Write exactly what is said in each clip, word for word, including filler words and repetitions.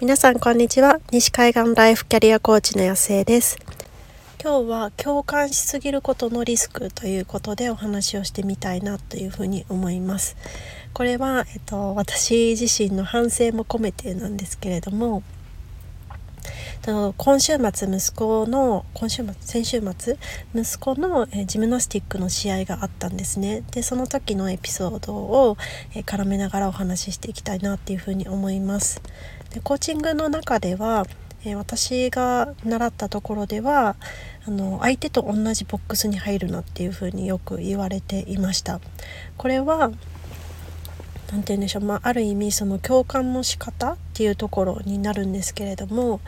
皆さんこんにちは。西海岸ライフキャリアコーチのYasueです。今日は共感しすぎることのリスクということでお話をしてみたいなというふうに思います。これは、えっと、私自身の反省も込めてなんですけれども、今週末息子の今週末先週末息子のジムナスティックの試合があったんですね。でその時のエピソードを絡めながらお話ししていきたいなっていうふうに思います。でコーチングの中では私が習ったところではあの相手と同じボックスに入るなっていうふうによく言われていました。これはなんて言うんでしょう、まあ、ある意味その共感の仕方っていうところになるんですけれども、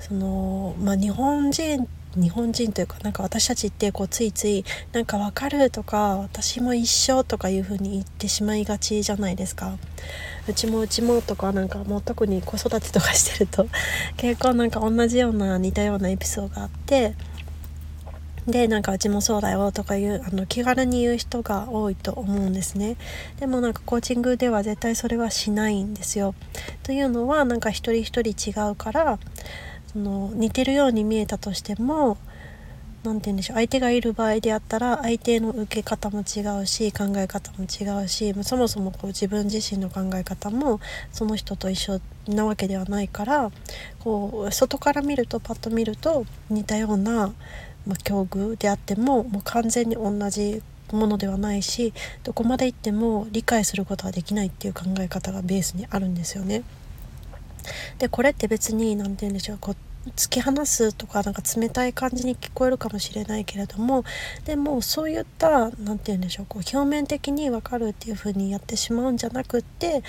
その、まあ、日本人日本人というかなんか私たちってこうついついなんか分かるとか私も一緒とかいうふうに言ってしまいがちじゃないですか。うちもうちもとかなんかもう特に子育てとかしてると結構なんか同じような似たようなエピソードがあって。でなんかうちもそうだよとかいうあの気軽に言う人が多いと思うんですね。でもなんかコーチングでは絶対それはしないんですよ。というのはなんか一人一人違うからその似てるように見えたとしてもなんて言うんでしょう、相手がいる場合であったら相手の受け方も違うし考え方も違うし、そもそもこう自分自身の考え方もその人と一緒なわけではないから、こう外から見るとパッと見ると似たようなまあ、境遇であってももう完全に同じものではないし、どこまで行っても理解することはできないっていう考え方がベースにあるんですよね。でこれって別に何て言うんでしょう、こう突き放すとかなんか冷たい感じに聞こえるかもしれないけれども、でもそういった何て言うんでしょう、こう表面的に分かるっていう風にやってしまうんじゃなくって、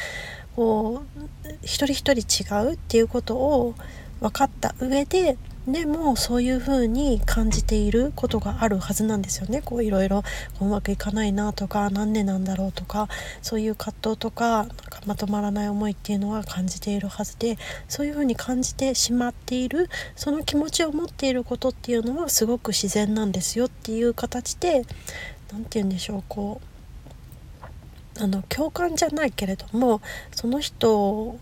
こう一人一人違うっていうことを分かった上ででもそういう風に感じていることがあるはずなんですよね。こういろいろうまくいかないなとかなんでなんだろうとかそういう葛藤とか、 なんかまとまらない思いっていうのは感じているはずで、そういう風に感じてしまっているその気持ちを持っていることっていうのはすごく自然なんですよっていう形で、なんて言うんでしょう、こうあの共感じゃないけれどもその人を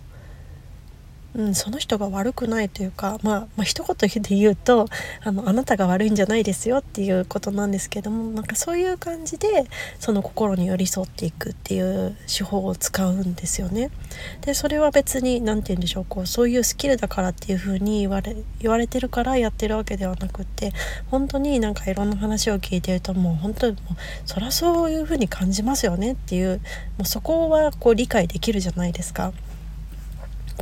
うん、その人が悪くないというか、まあ、まあ一言で言うとあのあなたが悪いんじゃないですよっていうことなんですけども、なんかそういう感じでその心に寄り添っていくっていう手法を使うんですよね。でそれは別に何て言うんでしょう、こうそういうスキルだからっていうふうに言われ、言われてるからやってるわけではなくって、本当になんかいろんな話を聞いてるともう本当にもうそりゃそういうふうに感じますよねっていう、もうそこはこう理解できるじゃないですか。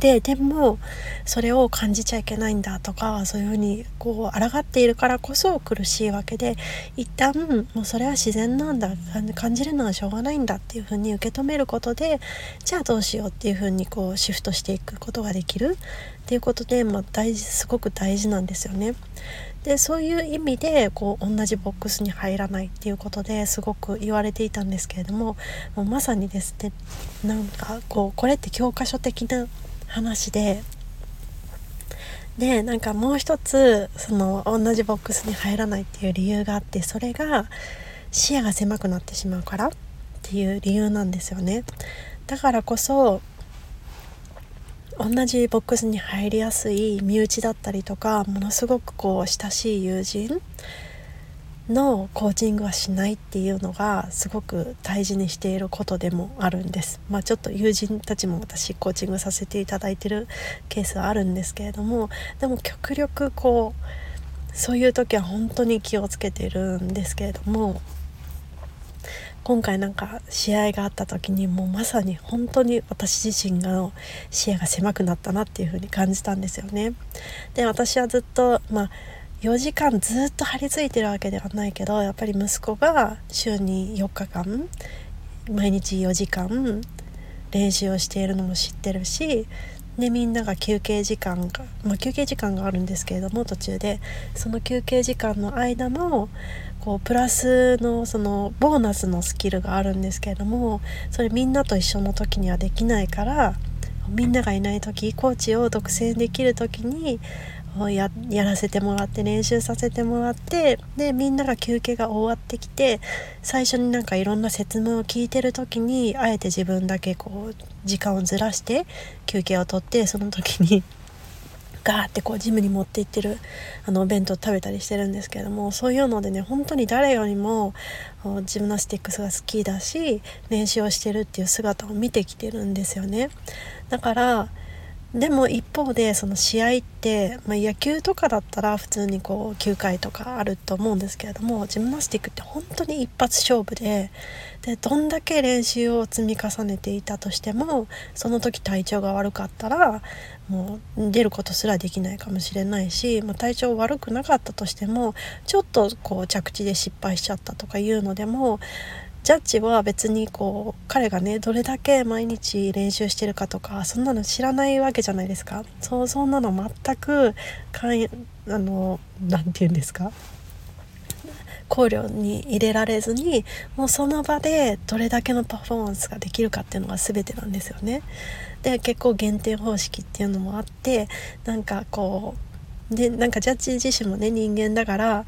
で、でもそれを感じちゃいけないんだとかそういうふうにこう抗っているからこそ苦しいわけで、一旦もうそれは自然なんだ、感じるのはしょうがないんだっていうふうに受け止めることで、じゃあどうしようっていうふうにこうシフトしていくことができるっていうことで、まあ、大事すごく大事なんですよね。でそういう意味でこう同じボックスに入らないっていうことですごく言われていたんですけれども、もうまさにですね、なんかこうこれって教科書的な話で、でなんかもう一つその同じボックスに入らないっていう理由があって、それが視野が狭くなってしまうからっていう理由なんですよね。だからこそ同じボックスに入りやすい身内だったりとかものすごくこう親しい友人のコーチングはしないっていうのがすごく大事にしていることでもあるんです。まあちょっと友人たちも私コーチングさせていただいてるケースはあるんですけれども、でも極力こうそういう時は本当に気をつけてるんですけれども、今回なんか試合があった時にもうまさに本当に私自身の視野が狭くなったなっていうふうに感じたんですよね。で私はずっとまあよじかんずっと張り付いてるわけではないけど、やっぱり息子が週によっかかん毎日よじかん練習をしているのも知ってるし、でみんなが休憩時間が、まあ、休憩時間があるんですけれども途中でその休憩時間の間のこうプラスのそのボーナスのスキルがあるんですけれども、それみんなと一緒の時にはできないから、みんながいない時コーチを独占できる時にや, やらせてもらって練習させてもらって、でみんなが休憩が終わってきて、最初になんかいろんな説明を聞いてる時にあえて自分だけこう時間をずらして休憩を取って、その時にガーってこうジムに持って行ってるあのお弁当を食べたりしてるんですけれども、そういうのでね、本当に誰よりもジムナスティックスが好きだし練習をしてるっていう姿を見てきてるんですよね。だからでも一方でその試合って、まあ、野球とかだったら普通にこうきゅうかいとかあると思うんですけれども、ジムナスティックって本当に一発勝負 で, でどんだけ練習を積み重ねていたとしても、その時体調が悪かったらもう出ることすらできないかもしれないし、まあ、体調悪くなかったとしてもちょっとこう着地で失敗しちゃったとかいうのでも、ジャッジは別にこう彼がねどれだけ毎日練習してるかとかそんなの知らないわけじゃないですか。そうそんなの全くかんあのなんて言うんですか、考慮に入れられずに、もうその場でどれだけのパフォーマンスができるかっていうのが全てなんですよね。で結構減点方式っていうのもあって、なんかこうでなんかジャッジ自身もね人間だから、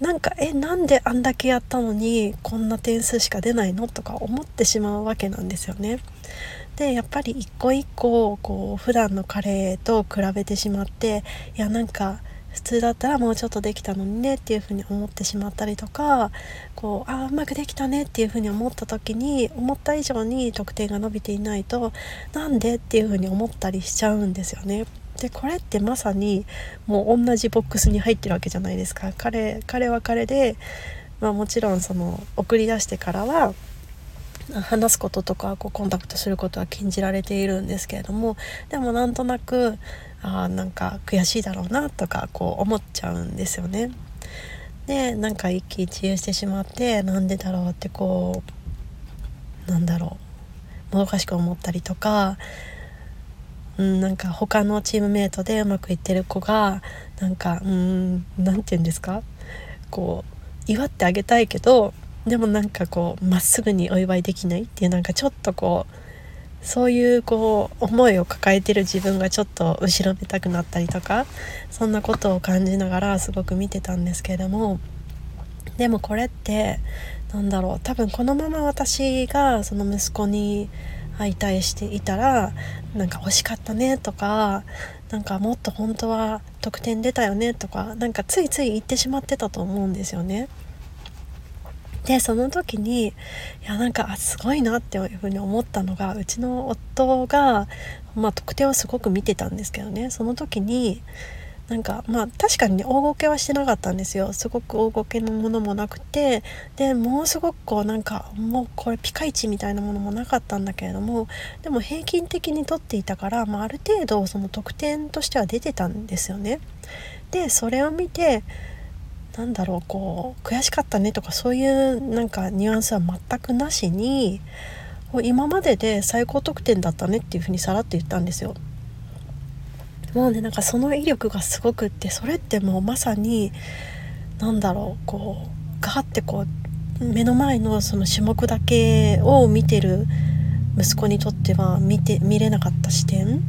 なんかえなんであんだけやったのにこんな点数しか出ないのとか思ってしまうわけなんですよね。でやっぱり一個一個こう普段の彼と比べてしまって、いやなんか普通だったらもうちょっとできたのにねっていうふうに思ってしまったりとか、こうあうまくできたねっていうふうに思った時に思った以上に得点が伸びていないとなんでっていうふうに思ったりしちゃうんですよね。でこれってまさにもう同じボックスに入ってるわけじゃないですか。 彼, 彼は彼で、まあ、もちろんその送り出してからは話すこととかこうコンタクトすることは禁じられているんですけれども、でもなんとなくあなんか悔しいだろうなとかこう思っちゃうんですよね。でなんか一喜一憂してしまって、なんでだろうってこうなんだろうもどかしく思ったりとか、うん、なんか他のチームメートでうまくいってる子がなんかうんなんて言うんですか、こう祝ってあげたいけどでもなんかこうまっすぐにお祝いできないっていう、なんかちょっとこうそういうこう思いを抱えてる自分がちょっと後ろめたくなったりとか、そんなことを感じながらすごく見てたんですけれども、でもこれってなんだろう、多分このまま私がその息子に相対していたら、なんか惜しかったねとか、なんかもっと本当は得点出たよねとか、なんかついつい言ってしまってたと思うんですよね。でその時にいやなんかすごいなっていうふうに思ったのが、うちの夫が、まあ、得点をすごく見てたんですけどね、その時になんかまあ確かにね大ごけはしてなかったんですよ。すごく大ごけのものもなくて、でもうすごくこうなんかもうこれピカイチみたいなものもなかったんだけれども、でも平均的に取っていたから、まあ、ある程度その得点としては出てたんですよね。でそれを見てなんだろうこう悔しかったねとかそういうなんかニュアンスは全くなしに、今までで最高得点だったねっていうふうにさらって言ったんですよ。もうねなんかその威力がすごくって、それってもうまさになんだろうこうガーってこう目の前のその種目だけを見てる息子にとっては見て見れなかった視点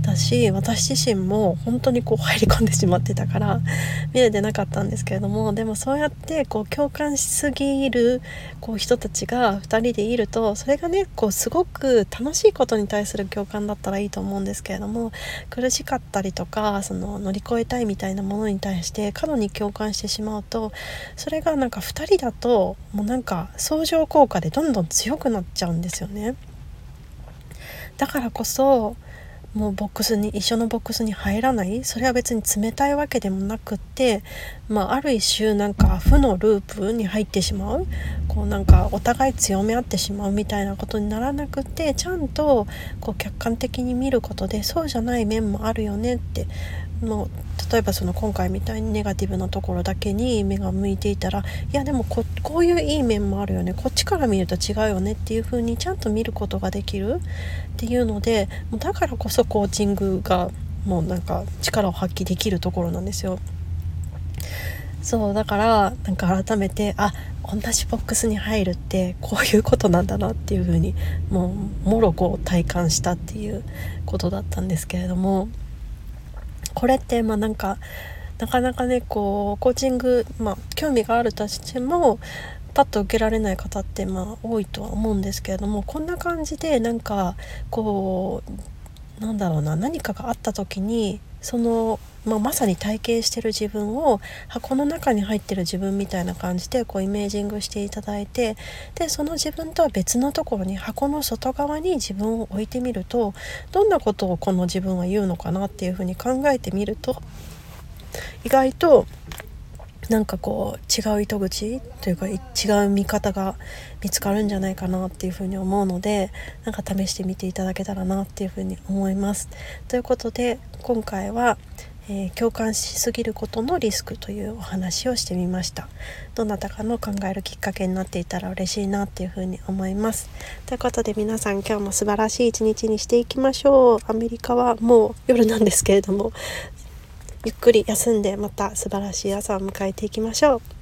だし、私自身も本当にこう入り込んでしまってたから見れてなかったんですけれども、でもそうやってこう共感しすぎるこう人たちがふたりでいると、それがねこうすごく楽しいことに対する共感だったらいいと思うんですけれども、苦しかったりとかその乗り越えたいみたいなものに対して過度に共感してしまうと、それがなんかふたりだともうなんか相乗効果でどんどん強くなっちゃうんですよね。だからこそもうボックスに一緒のボックスに入らない、それは別に冷たいわけでもなくって、まあ、ある一周なんか負のループに入ってしまう、こうなんかお互い強め合ってしまうみたいなことにならなくて、ちゃんとこう客観的に見ることでそうじゃない面もあるよねって、もう例えばその今回みたいにネガティブなところだけに目が向いていたら、いやでも こ, こういういい面もあるよね、こっちから見ると違うよねっていう風にちゃんと見ることができるっていうので、だからこそコーチングがもうなんか力を発揮できるところなんですよ。そうだからなんか改めてあ同じボックスに入るってこういうことなんだなっていう風にもうもろこう体感したっていうことだったんですけれども、これってまあなんかなかなかねこうコーチング、まあ、興味があるとしてもパッと受けられない方ってまあ多いとは思うんですけれども、こんな感じでなんかこうなんだろうな何かがあった時にその、まあ、まさに体験してる自分を箱の中に入ってる自分みたいな感じでこうイメージングしていただいて、でその自分とは別のところに箱の外側に自分を置いてみるとどんなことをこの自分は言うのかなっていうふうに考えてみると意外となんかこう違う糸口というか違う見方が見つかるんじゃないかなっていうふうに思うので、なんか試してみていただけたらなっていうふうに思います。ということで今回は、えー、共感しすぎることのリスクというお話をしてみました。どなたかの考えるきっかけになっていたら嬉しいなっていうふうに思います。ということで皆さん今日も素晴らしい一日にしていきましょう。アメリカはもう夜なんですけれどもゆっくり休んでまた素晴らしい朝を迎えていきましょう。